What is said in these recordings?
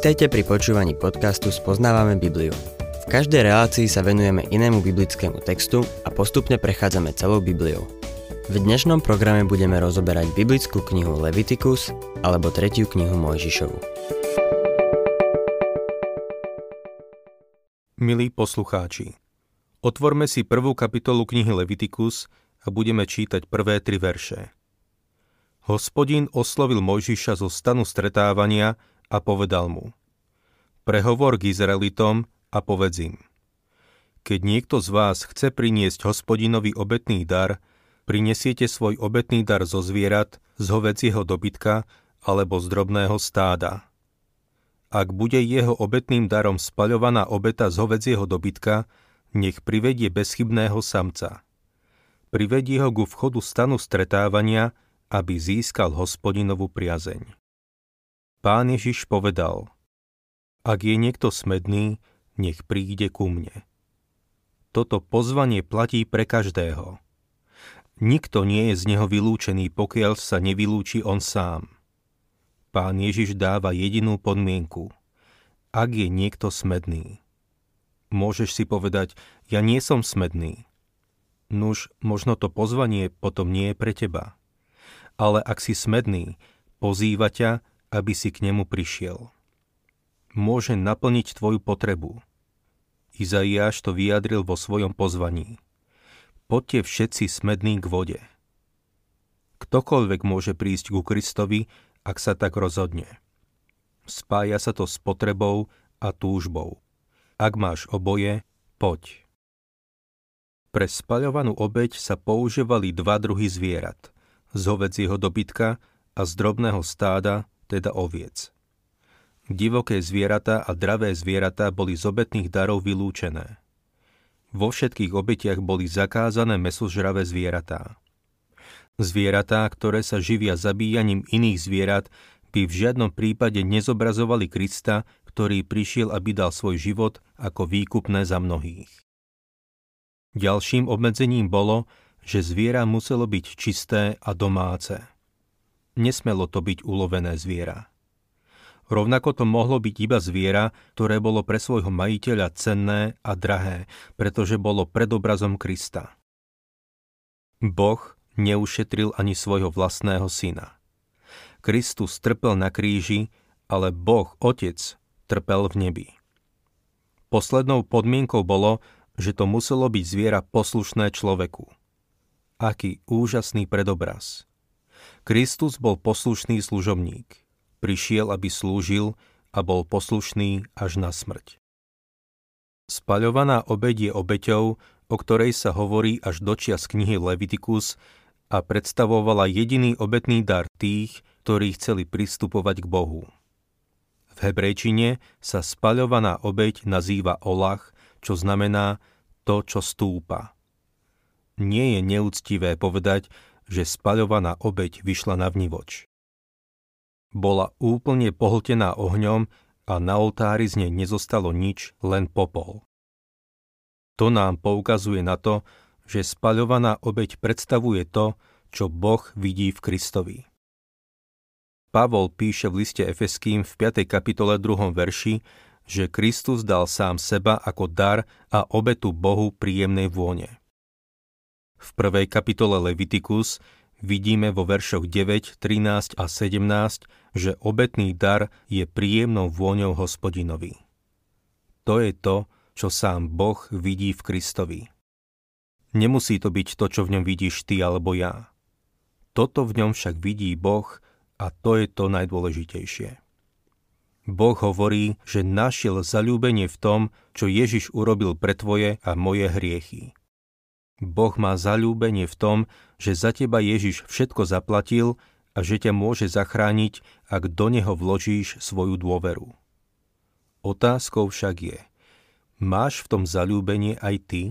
Vitajte pri počúvaní podcastu Spoznávame Bibliu. V každej relácii sa venujeme inému biblickému textu a postupne prechádzame celou Bibliou. V dnešnom programe budeme rozoberať biblickú knihu Levitikus alebo tretiu knihu Mojžišovu. Milí poslucháči, otvorme si prvú kapitolu knihy Levitikus a budeme čítať prvé tri verše. Hospodín oslovil Mojžiša zo stanu stretávania a povedal mu: Prehovor k Izraelitom a povedz im: Keď niekto z vás chce priniesť Hospodinovi obetný dar, prinesiete svoj obetný dar zo zvierat, z hovädzieho dobytka alebo z drobného stáda. Ak bude jeho obetným darom spaľovaná obeta z hovädzieho dobytka, nech privedie bezchybného samca. Privedie ho ku vchodu stanu stretávania, aby získal Hospodinovu priazeň. Pán Ježiš povedal: Ak je niekto smedný, nech príde ku mne. Toto pozvanie platí pre každého. Nikto nie je z neho vylúčený, pokiaľ sa nevylúči on sám. Pán Ježiš dáva jedinú podmienku. Ak je niekto smedný. Môžeš si povedať: ja nie som smedný. Nuž, možno to pozvanie potom nie je pre teba. Ale ak si smedný, pozýva ťa, aby si k nemu prišiel. Môže naplniť tvoju potrebu. Izaiáš to vyjadril vo svojom pozvaní. Poďte všetci smední k vode. Ktokoľvek môže prísť ku Kristovi, ak sa tak rozhodne. Spája sa to s potrebou a túžbou. Ak máš oboje, poď. Pre spaľovanú obeť sa používali dva druhy zvierat. Z hovädzieho dobytka a z drobného stáda, teda oviec. Divoké zvieratá a dravé zvieratá boli z obetných darov vylúčené. Vo všetkých obetiach boli zakázané mäsožravé zvieratá. Zvieratá, ktoré sa živia zabíjaním iných zvierat, by v žiadnom prípade nezobrazovali Krista, ktorý prišiel, aby dal svoj život ako výkupné za mnohých. Ďalším obmedzením bolo, že zviera muselo byť čisté a domáce. Nesmelo to byť ulovené zviera. Rovnako to mohlo byť iba zviera, ktoré bolo pre svojho majiteľa cenné a drahé, pretože bolo predobrazom Krista. Boh neušetril ani svojho vlastného syna. Kristus trpel na kríži, ale Boh, Otec, trpel v nebi. Poslednou podmienkou bolo, že to muselo byť zviera poslušné človeku. Aký úžasný predobraz! Kristus bol poslušný služobník. Prišiel, aby slúžil, a bol poslušný až na smrť. Spaľovaná obeť je obeťou, o ktorej sa hovorí až do čias knihy Levitikus a predstavovala jediný obetný dar tých, ktorí chceli pristupovať k Bohu. V hebrejčine sa spaľovaná obeť nazýva olach, čo znamená to, čo stúpa. Nie je neúctivé povedať, že spaľovaná obeť vyšla navnivoč. Bola úplne pohltená ohňom a na oltári z nej nezostalo nič, len popol. To nám poukazuje na to, že spaľovaná obeť predstavuje to, čo Boh vidí v Kristovi. Pavol píše v liste Efeským v 5. kapitole 2. verši, že Kristus dal sám seba ako dar a obetu Bohu príjemnej vône. V 1. kapitole Levitikus vidíme vo veršoch 9, 13 a 17, že obetný dar je príjemnou vôňou Hospodinovi. To je to, čo sám Boh vidí v Kristovi. Nemusí to byť to, čo v ňom vidíš ty alebo ja. Toto v ňom však vidí Boh a to je to najdôležitejšie. Boh hovorí, že našiel zaľúbenie v tom, čo Ježiš urobil pre tvoje a moje hriechy. Boh má zaľúbenie v tom, že za teba Ježiš všetko zaplatil a že ťa môže zachrániť, ak do neho vložíš svoju dôveru. Otázkou však je, máš v tom zaľúbenie aj ty?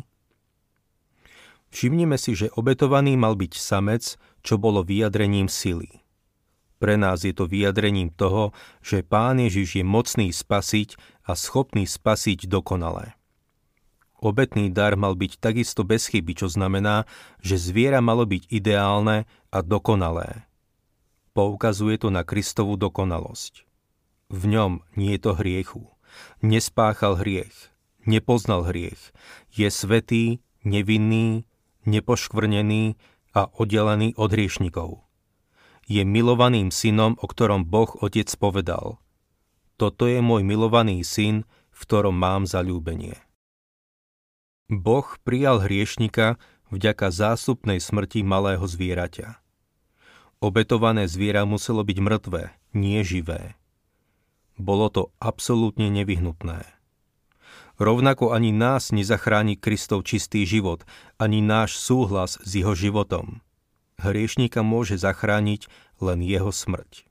Všimnime si, že obetovaný mal byť samec, čo bolo vyjadrením sily. Pre nás je to vyjadrením toho, že Pán Ježiš je mocný spasiť a schopný spasiť dokonale. Obetný dar mal byť takisto bez chyby, čo znamená, že zviera malo byť ideálne a dokonalé. Poukazuje to na Kristovu dokonalosť. v ňom nie je to hriechu. Nespáchal hriech, nepoznal hriech. Je svätý, nevinný, nepoškvrnený a oddelený od hriešnikov. Je milovaným synom, o ktorom Boh Otec povedal: Toto je môj milovaný syn, v ktorom mám zaľúbenie. Boh prijal hriešnika vďaka zástupnej smrti malého zvieraťa. Obetované zviera muselo byť mŕtve, nie živé. Bolo to absolútne nevyhnutné. Rovnako ani nás nezachráni Kristov čistý život, ani náš súhlas s jeho životom. Hriešníka môže zachrániť len jeho smrť.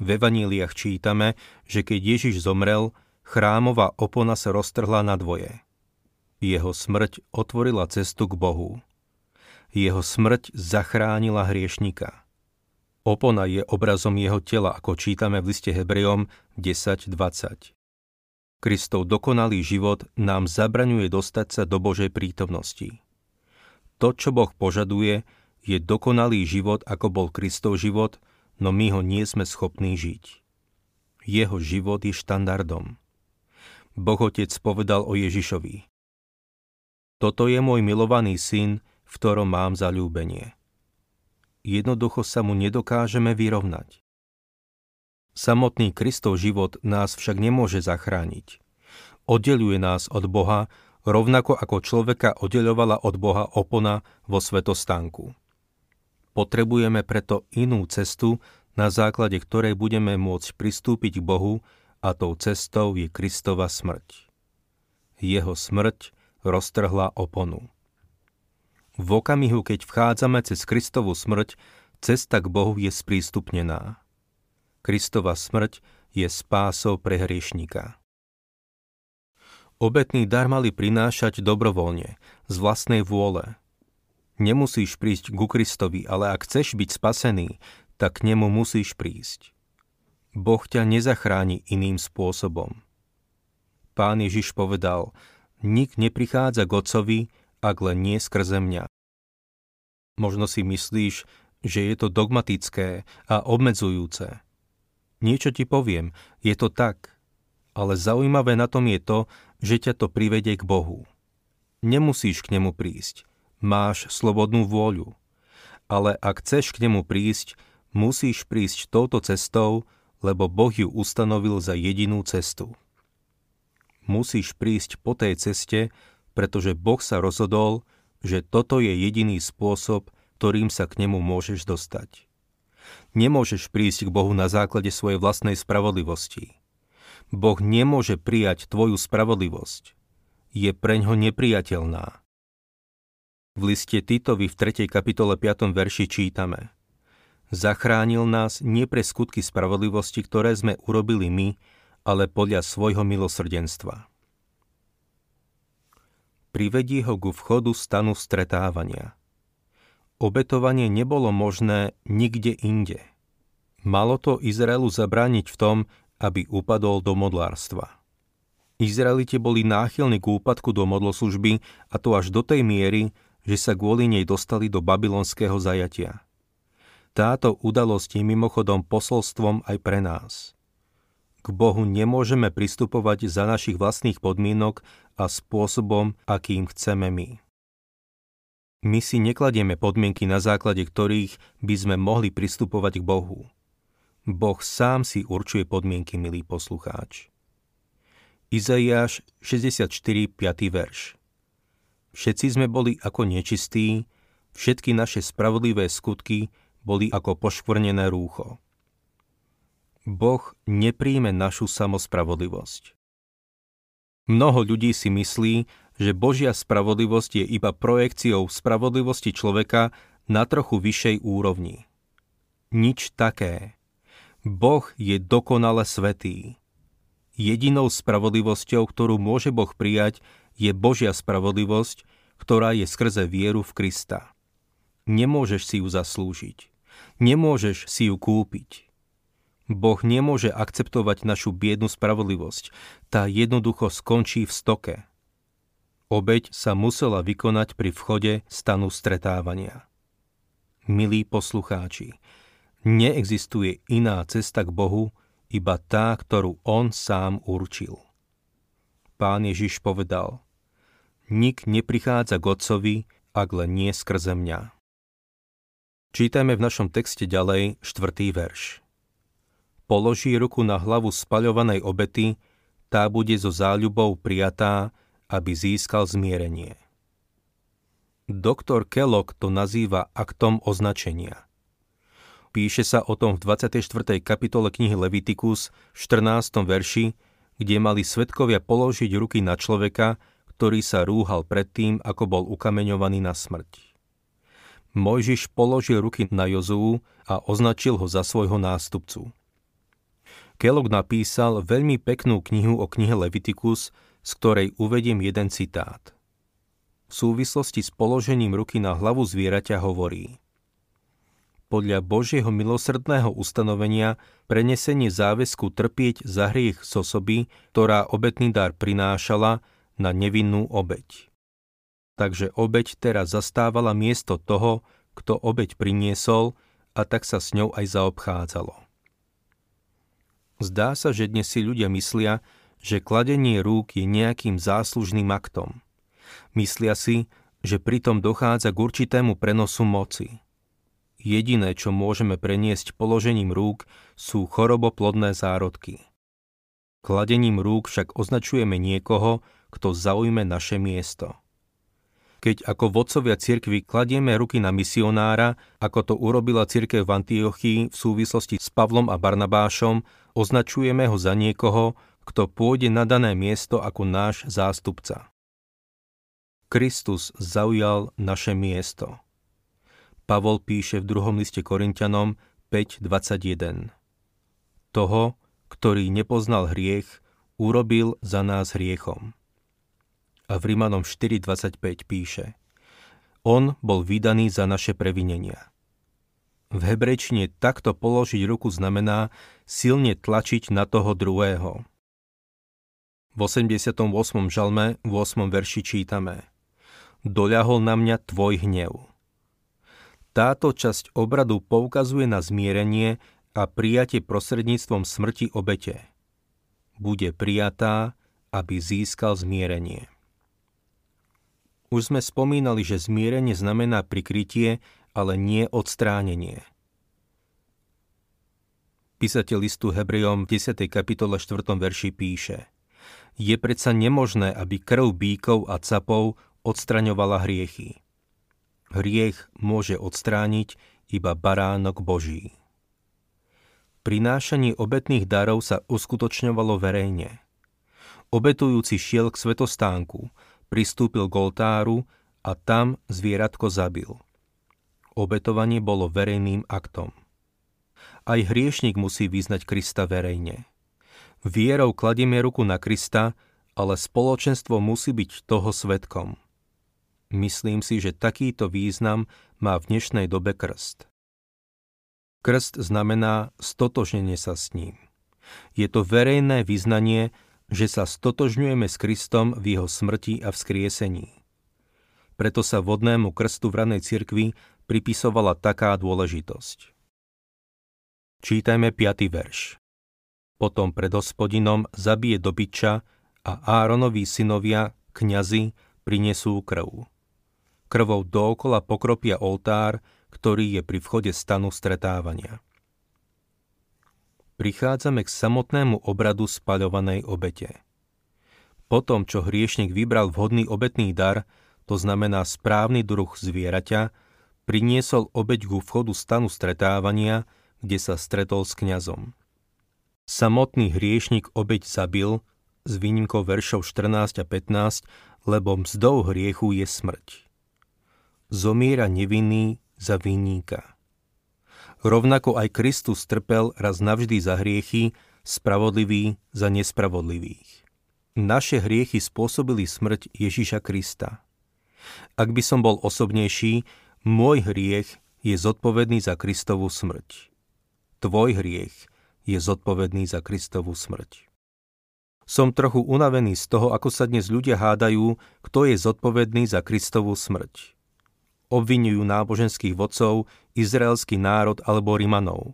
V evaníliách čítame, že keď Ježiš zomrel, chrámová opona sa roztrhla na dvoje. Jeho smrť otvorila cestu k Bohu. Jeho smrť zachránila hriešnika. Opona je obrazom jeho tela, ako čítame v liste Hebrejom 10:20. Kristov dokonalý život nám zabraňuje dostať sa do Božej prítomnosti. To, čo Boh požaduje, je dokonalý život, ako bol Kristov život, no my ho nie sme schopní žiť. Jeho život je štandardom. Boh Otec povedal o Ježišovi: Toto je môj milovaný syn, v ktorom mám zaľúbenie. Jednoducho sa mu nedokážeme vyrovnať. Samotný Kristov život nás však nemôže zachrániť. Oddeľuje nás od Boha, rovnako ako človeka oddeľovala od Boha opona vo svätostánku. Potrebujeme preto inú cestu, na základe ktorej budeme môcť pristúpiť k Bohu, a tou cestou je Kristova smrť. Jeho smrť roztrhla oponu. V okamihu, keď vchádzame cez Kristovu smrť, cesta k Bohu je sprístupnená. Kristova smrť je spásou pre hriešnika. Obetný dar mali prinášať dobrovoľne, z vlastnej vôle. Nemusíš prísť ku Kristovi, ale ak chceš byť spasený, tak k nemu musíš prísť. Boh ťa nezachráni iným spôsobom. Pán Ježiš povedal: Nik neprichádza k Otcovi, ak len nie skrze mňa. Možno si myslíš, že je to dogmatické a obmedzujúce. Niečo ti poviem, je to tak, ale zaujímavé na tom je to, že ťa to privedie k Bohu. Nemusíš k nemu prísť, máš slobodnú vôľu. Ale ak chceš k nemu prísť, musíš prísť touto cestou, lebo Boh ju ustanovil za jedinú cestu. Musíš prísť po tej ceste, pretože Boh sa rozhodol, že toto je jediný spôsob, ktorým sa k nemu môžeš dostať. Nemôžeš prísť k Bohu na základe svojej vlastnej spravodlivosti. Boh nemôže prijať tvoju spravodlivosť. Je preňho neprijateľná. V liste Titovi v 3. kapitole 5. verši čítame: Zachránil nás nie pre skutky spravodlivosti, ktoré sme urobili my, ale podľa svojho milosrdenstva. Privedí ho ku vchodu stanu stretávania. Obetovanie nebolo možné nikde inde. Malo to Izraelu zabrániť v tom, aby upadol do modlárstva. Izraelite boli náchylní k úpadku do modloslužby, a to až do tej miery, že sa kvôli nej dostali do babylonského zajatia. Táto udalosť je mimochodom posolstvom aj pre nás. K Bohu nemôžeme pristupovať za našich vlastných podmienok a spôsobom, akým chceme my. My si nekladieme podmienky, na základe ktorých by sme mohli pristupovať k Bohu. Boh sám si určuje podmienky, milý poslucháč. Izaiáš 64, 5. verš. Všetci sme boli ako nečistí, všetky naše spravodlivé skutky boli ako poškvrnené rúcho. Boh nepríjme našu samospravodlivosť. Mnoho ľudí si myslí, že Božia spravodlivosť je iba projekciou spravodlivosti človeka na trochu vyššej úrovni. Nič také. Boh je dokonale svätý. Jedinou spravodlivosťou, ktorú môže Boh prijať, je Božia spravodlivosť, ktorá je skrze vieru v Krista. Nemôžeš si ju zaslúžiť. Nemôžeš si ju kúpiť. Boh nemôže akceptovať našu biednu spravodlivosť. Tá jednoducho skončí v stoke. Obeť sa musela vykonať pri vchode stanu stretávania. Milí poslucháči, neexistuje iná cesta k Bohu, iba tá, ktorú on sám určil. Pán Ježiš povedal: Nik neprichádza k Otcovi, ak len nie skrze mňa. Čítajme v našom texte ďalej 4. verš. Položí ruku na hlavu spaľovanej obety, tá bude so záľubou prijatá, aby získal zmierenie. Doktor Kellogg to nazýva aktom označenia. Píše sa o tom v 24. kapitole knihy Levitikus v 14. verši, kde mali svedkovia položiť ruky na človeka, ktorý sa rúhal predtým, ako bol ukameňovaný na smrť. Mojžiš položil ruky na Jozuu a označil ho za svojho nástupcu. Kellogg napísal veľmi peknú knihu o knihe Levitikus, z ktorej uvediem jeden citát. V súvislosti s položením ruky na hlavu zvieraťa hovorí: Podľa Božieho milosrdného ustanovenia prenesenie záväzku trpieť za hriech z osoby, ktorá obetný dar prinášala, na nevinnú obeť. Takže obeť teraz zastávala miesto toho, kto obeť priniesol, a tak sa s ňou aj zaobchádzalo. Zdá sa, že dnes si ľudia myslia, že kladenie rúk je nejakým záslužným aktom. Myslia si, že pritom dochádza k určitému prenosu moci. Jediné, čo môžeme preniesť položením rúk, sú choroboplodné zárodky. Kladením rúk však označujeme niekoho, kto zaujme naše miesto. Keď ako vodcovia cirkvi kladieme ruky na misionára, ako to urobila cirkev v Antiochii v súvislosti s Pavlom a Barnabášom, označujeme ho za niekoho, kto pôjde na dané miesto ako náš zástupca. Kristus zaujal naše miesto. Pavol píše v 2. liste Korinťanom 5.21: Toho, ktorý nepoznal hriech, urobil za nás hriechom. A v Rimanom 4.25 píše: On bol vydaný za naše previnenia. V hebrejčine takto položiť ruku znamená silne tlačiť na toho druhého. V 88. žalme v 8. verši čítame: Doľahol na mňa tvoj hnev. Táto časť obradu poukazuje na zmierenie a prijatie prostredníctvom smrti obete. Bude prijatá, aby získal zmierenie. Už sme spomínali, že zmierenie znamená prikrytie, ale nie odstránenie. Písateľ listu Hebrejom v 10. kapitole 4. verši píše: Je predsa nemožné, aby krv bíkov a capov odstraňovala hriechy. Hriech môže odstrániť iba baránok Boží. Prinášanie obetných darov sa uskutočňovalo verejne. Obetujúci šiel k svetostánku, pristúpil k oltáru a tam zvieratko zabil. Obetovanie bolo verejným aktom. Aj hriešnik musí vyznať Krista verejne. Vierou kladieme ruku na Krista, ale spoločenstvo musí byť toho svedkom. Myslím si, že takýto význam má v dnešnej dobe krst. Krst znamená stotožnenie sa s ním. Je to verejné vyznanie, že sa stotožňujeme s Kristom v jeho smrti a vzkriesení. Preto sa vodnému krstu v ranej cirkvi pripisovala taká dôležitosť. Čítajme 5. verš. Potom pred Hospodinom zabije dobytča a Áronoví synovia, kňazi, prinesú krv. Krvou dookola pokropia oltár, ktorý je pri vchode stanu stretávania. Prichádzame k samotnému obradu spaľovanej obete. Po tom, čo hriešnik vybral vhodný obetný dar, to znamená správny druh zvieraťa, priniesol obeť ku vchodu stanu stretávania, kde sa stretol s kňazom. Samotný hriešnik obeť zabil, s výnimkou veršov 14 a 15, lebo mzdou hriechu je smrť. Zomiera nevinný za vinníka. Rovnako aj Kristus trpel raz navždy za hriechy, spravodlivý za nespravodlivých. Naše hriechy spôsobili smrť Ježiša Krista. Ak by som bol osobnejší, môj hriech je zodpovedný za Kristovu smrť. Tvoj hriech je zodpovedný za Kristovu smrť. Som trochu unavený z toho, ako sa dnes ľudia hádajú, kto je zodpovedný za Kristovu smrť. Obvinujú náboženských vodcov, izraelský národ alebo Rimanov.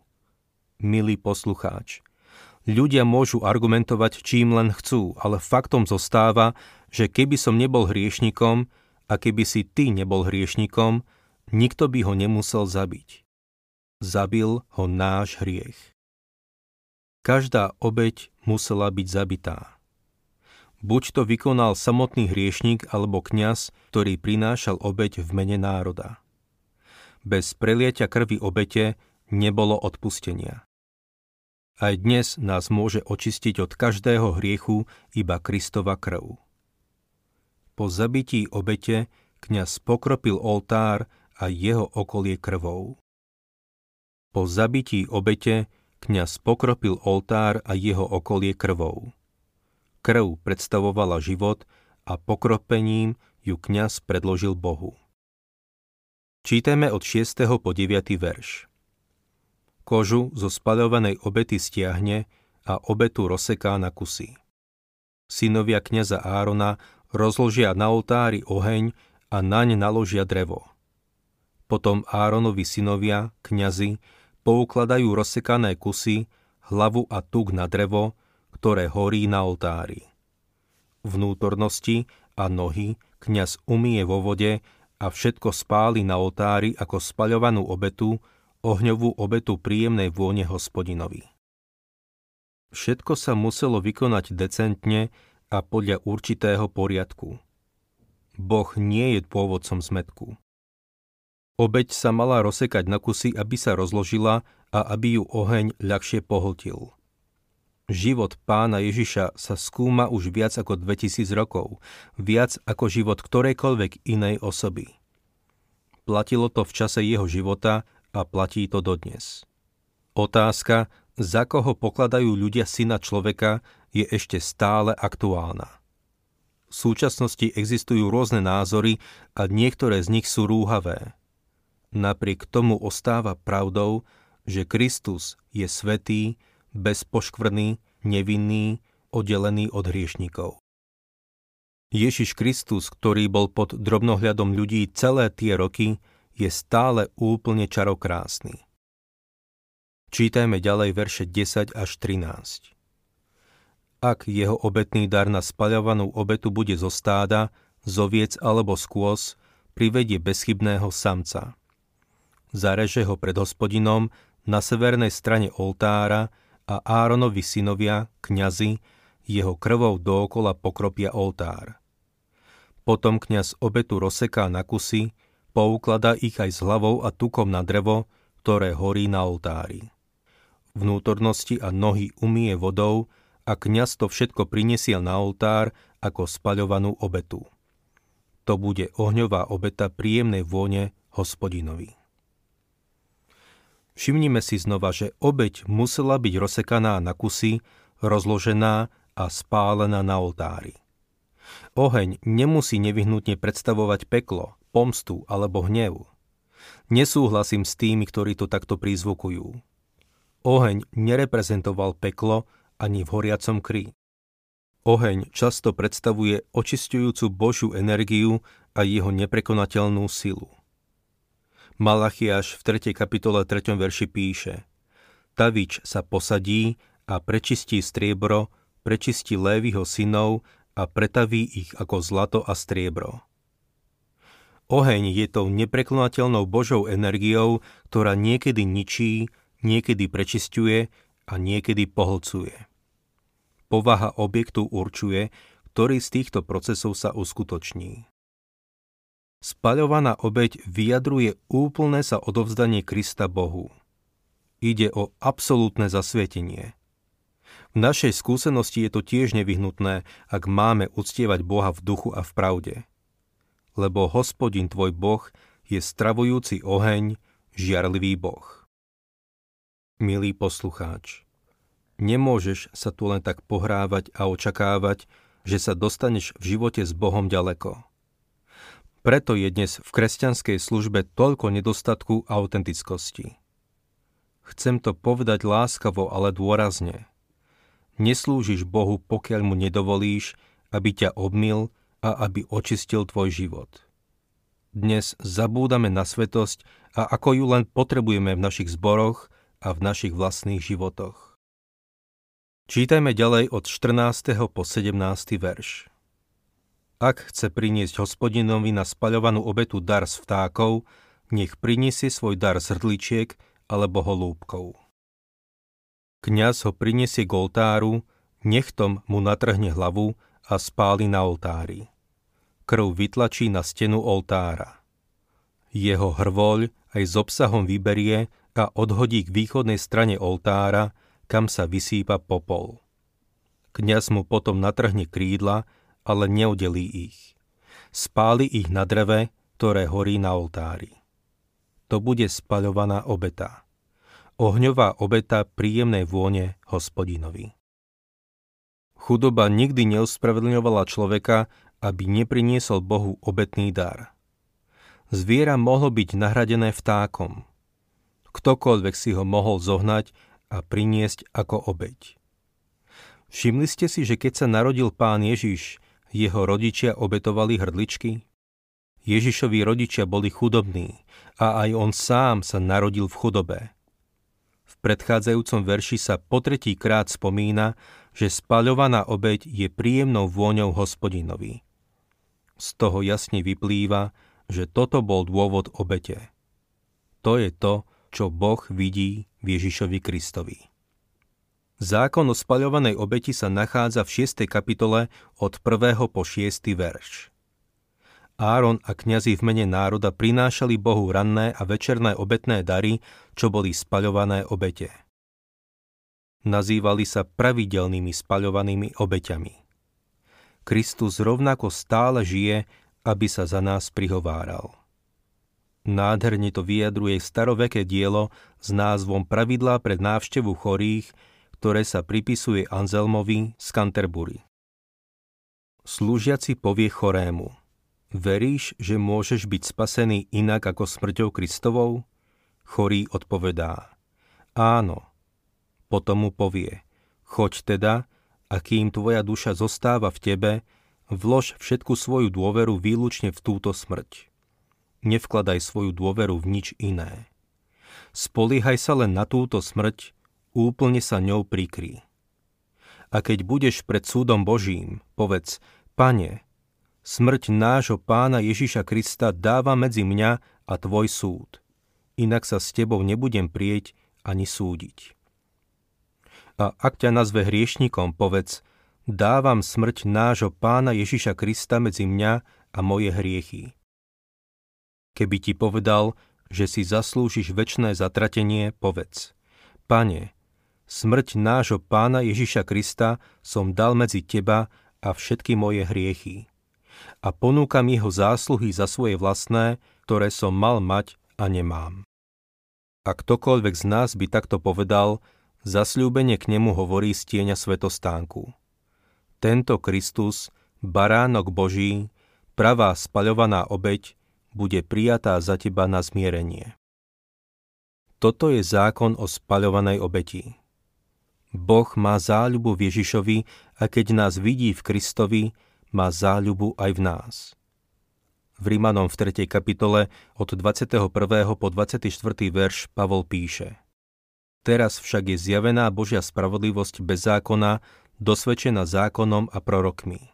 Milý poslucháč, Ľudia môžu argumentovať čím len chcú, ale faktom zostáva, že keby som nebol hriešnikom a keby si ty nebol hriešnikom, nikto by ho nemusel zabiť. Zabil ho náš hriech. Každá obeť musela byť zabitá. Buď to vykonal samotný hriešnik alebo kňaz, ktorý prinášal obeť v mene národa. Bez prelietia krvi obete nebolo odpustenia. Aj dnes nás môže očistiť od každého hriechu iba Kristova krv. Po zabití obete kňaz pokropil oltár a jeho okolie krvou. Po zabití obete kňaz pokropil oltár a jeho okolie krvou. Krv predstavovala život a pokropením ju kňaz predložil Bohu. Čítame od 6. po 9. verš. Kožu zo spaľovanej obety stiahne a obetu rozseká na kusy. Synovia kňaza Árona rozložia na oltári oheň a naň naložia drevo. Potom Áronovi synovia, kňazi, poukladajú rozsekané kusy, hlavu a tuk na drevo, ktoré horí na oltári. Vnútornosti a nohy kňaz umýje vo vode a všetko spáli na oltári ako spaľovanú obetu, ohňovú obetu príjemnej vône Hospodinovi. Všetko sa muselo vykonať decentne a podľa určitého poriadku. Boh nie je pôvodcom zmetku. Obeť sa mala rozsekať na kusy, aby sa rozložila a aby ju oheň ľahšie pohltil. Život Pána Ježiša sa skúma už viac ako 2000 rokov, viac ako život ktorejkoľvek inej osoby. Platilo to v čase jeho života a platí to dodnes. Otázka, za koho pokladajú ľudia syna človeka, je ešte stále aktuálna. V súčasnosti existujú rôzne názory a niektoré z nich sú rúhavé. Napriek tomu ostáva pravdou, že Kristus je svätý, bezpoškvrný, nevinný, oddelený od hriešnikov. Ježiš Kristus, ktorý bol pod drobnohľadom ľudí celé tie roky, je stále úplne čarokrásny. Čítajme ďalej verše 10 až 13. Ak jeho obetný dar na spaľovanú obetu bude zo stáda, z oviec alebo z kôz, privedie bezchybného samca. Zareže ho pred Hospodinom na severnej strane oltára a Áronovi synovia, kňazi, jeho krvou dookola pokropia oltár. Potom kňaz obetu rozseká na kusy, poukladá ich aj s hlavou a tukom na drevo, ktoré horí na oltári. Vnútornosti a nohy umýje vodou a kňaz to všetko prinesie na oltár ako spaľovanú obetu. To bude ohňová obeta príjemnej vône Hospodinovi. Všimnime si znova, že obeť musela byť rozsekaná na kusy, rozložená a spálená na oltári. Oheň nemusí nevyhnutne predstavovať peklo, pomstu alebo hnev. Nesúhlasím s tými, ktorí to takto prízvukujú. Oheň nereprezentoval peklo ani v horiacom kri. Oheň často predstavuje očisťujúcu Božiu energiu a jeho neprekonateľnú silu. Malachiáš v 3. kapitole 3. verši píše: Tavič sa posadí a prečistí striebro, prečistí Léviho synov a pretaví ich ako zlato a striebro. Oheň je tou neprekonateľnou Božou energiou, ktorá niekedy ničí, niekedy prečisťuje a niekedy pohlcuje. Povaha objektu určuje, ktorý z týchto procesov sa uskutoční. Spaľovaná obeť vyjadruje úplné sa odovzdanie Krista Bohu. Ide o absolútne zasvetenie. V našej skúsenosti je to tiež nevyhnutné, ak máme uctievať Boha v duchu a v pravde. Lebo Hospodin tvoj Boh je stravujúci oheň, žiarlivý Boh. Milý poslucháč, nemôžeš sa tu len tak pohrávať a očakávať, že sa dostaneš v živote s Bohom ďaleko. Preto je dnes v kresťanskej službe toľko nedostatku autentickosti. Chcem to povedať láskavo, ale dôrazne. Neslúžiš Bohu, pokiaľ mu nedovolíš, aby ťa obmyl a aby očistil tvoj život. Dnes zabúdame na svetosť a ako ju len potrebujeme v našich zboroch a v našich vlastných životoch. Čítajme ďalej od 14. po 17. verš. Ak chce priniesť hospodinovi na spaľovanú obetu dar z vtákov, nech priniesie svoj dar z hrdličiek alebo holúbkov. Kňaz ho priniesie k oltáru, nechtom mu natrhne hlavu a spáli na oltári. Krv vytlačí na stenu oltára. Jeho hrvoľ aj s obsahom vyberie a odhodí k východnej strane oltára, kam sa vysýpa popol. Kňaz mu potom natrhne krídla, ale neoddelí ich. Spáli ich na dreve, ktoré horí na oltári. To bude spaľovaná obeta. Ohňová obeta príjemnej vône Hospodinovi. Chudoba nikdy neospravedlňovala človeka, aby nepriniesol Bohu obetný dar. Zviera mohlo byť nahradené vtákom. Ktokoľvek si ho mohol zohnať a priniesť ako obeť. Všimli ste si, že keď sa narodil Pán Ježiš, jeho rodičia obetovali hrdličky? Ježišovi rodičia boli chudobní a aj on sám sa narodil v chudobe. V predchádzajúcom verši sa po tretíkrát spomína, že spaľovaná obeť je príjemnou vôňou Hospodinovi. Z toho jasne vyplýva, že toto bol dôvod obete. To je to, čo Boh vidí v Ježišovi Kristovi. Zákon o spaľovanej obeti sa nachádza v 6. kapitole od 1. po 6. verš. Áron a kňazi v mene národa prinášali Bohu ranné a večerné obetné dary, čo boli spaľované obete. Nazývali sa pravidelnými spaľovanými obeťami. Kristus rovnako stále žije, aby sa za nás prihováral. Nádherne to vyjadruje staroveké dielo s názvom Pravidlá pre návštevu chorých, ktoré sa pripisuje Anselmovi z Canterbury. Slúžiaci povie chorému: veríš, že môžeš byť spasený inak ako smrťou Kristovou? Chorý odpovedá: áno. Potom mu povie: choď teda, a kým tvoja duša zostáva v tebe, vlož všetku svoju dôveru výlučne v túto smrť. Nevkladaj svoju dôveru v nič iné. Spoliehaj sa len na túto smrť, úplne sa ňou prikry. A keď budeš pred súdom Božím, povedz: Pane, smrť nášho Pána Ježiša Krista dáva medzi mňa a tvoj súd, inak sa s tebou nebudem prieť ani súdiť. A ak ťa nazve hriešnikom, povedz: dávam smrť nášho Pána Ježiša Krista medzi mňa a moje hriechy. Keby ti povedal, že si zaslúžiš večné zatratenie, povedz: Pane, smrť nášho Pána Ježiša Krista som dal medzi teba a všetky moje hriechy a ponúkam jeho zásluhy za svoje vlastné, ktoré som mal mať a nemám. A ktokoľvek z nás by takto povedal, zasľúbenie k nemu hovorí z tieňa svetostánku. Tento Kristus, baránok Boží, pravá spaľovaná obeť, bude prijatá za teba na zmierenie. Toto je zákon o spaľovanej obeti. Boh má záľubu v Ježišovi a keď nás vidí v Kristovi, má záľubu aj v nás. V Rimanom v 3. kapitole od 21. po 24. verš Pavol píše: teraz však je zjavená Božia spravodlivosť bez zákona, dosvedčená zákonom a prorokmi.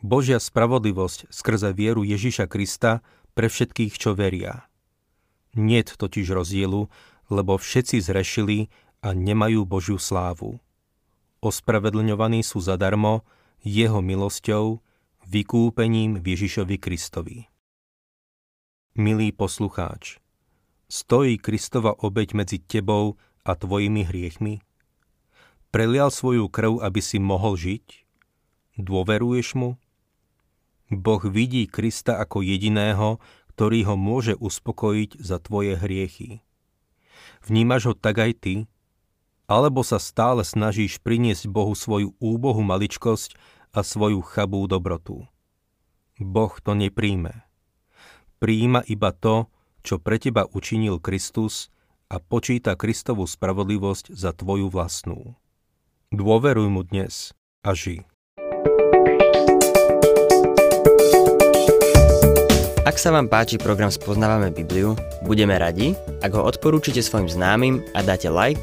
Božia spravodlivosť skrze vieru Ježiša Krista pre všetkých, čo veria. Niet totiž rozdielu, lebo všetci zrešili a nemajú Božiu slávu. Ospravedlňovaní sú zadarmo jeho milosťou, vykúpením v Ježišovi Kristovi. Milý poslucháč, stojí Kristova obeť medzi tebou a tvojimi hriechmi? Prelial svoju krv, aby si mohol žiť? Dôveruješ mu? Boh vidí Krista ako jediného, ktorý ho môže uspokojiť za tvoje hriechy. Vnímaš ho tak aj ty? Alebo sa stále snažíš priniesť Bohu svoju úbohú maličkosť a svoju chabú dobrotu? Boh to nepríjme. Prijíma iba to, čo pre teba učinil Kristus, a počíta Kristovú spravodlivosť za tvoju vlastnú. Dôveruj mu dnes a žij. Ak sa vám páči program Spoznávame Bibliu, budeme radi, ak ho odporúčite svojim známym a dáte like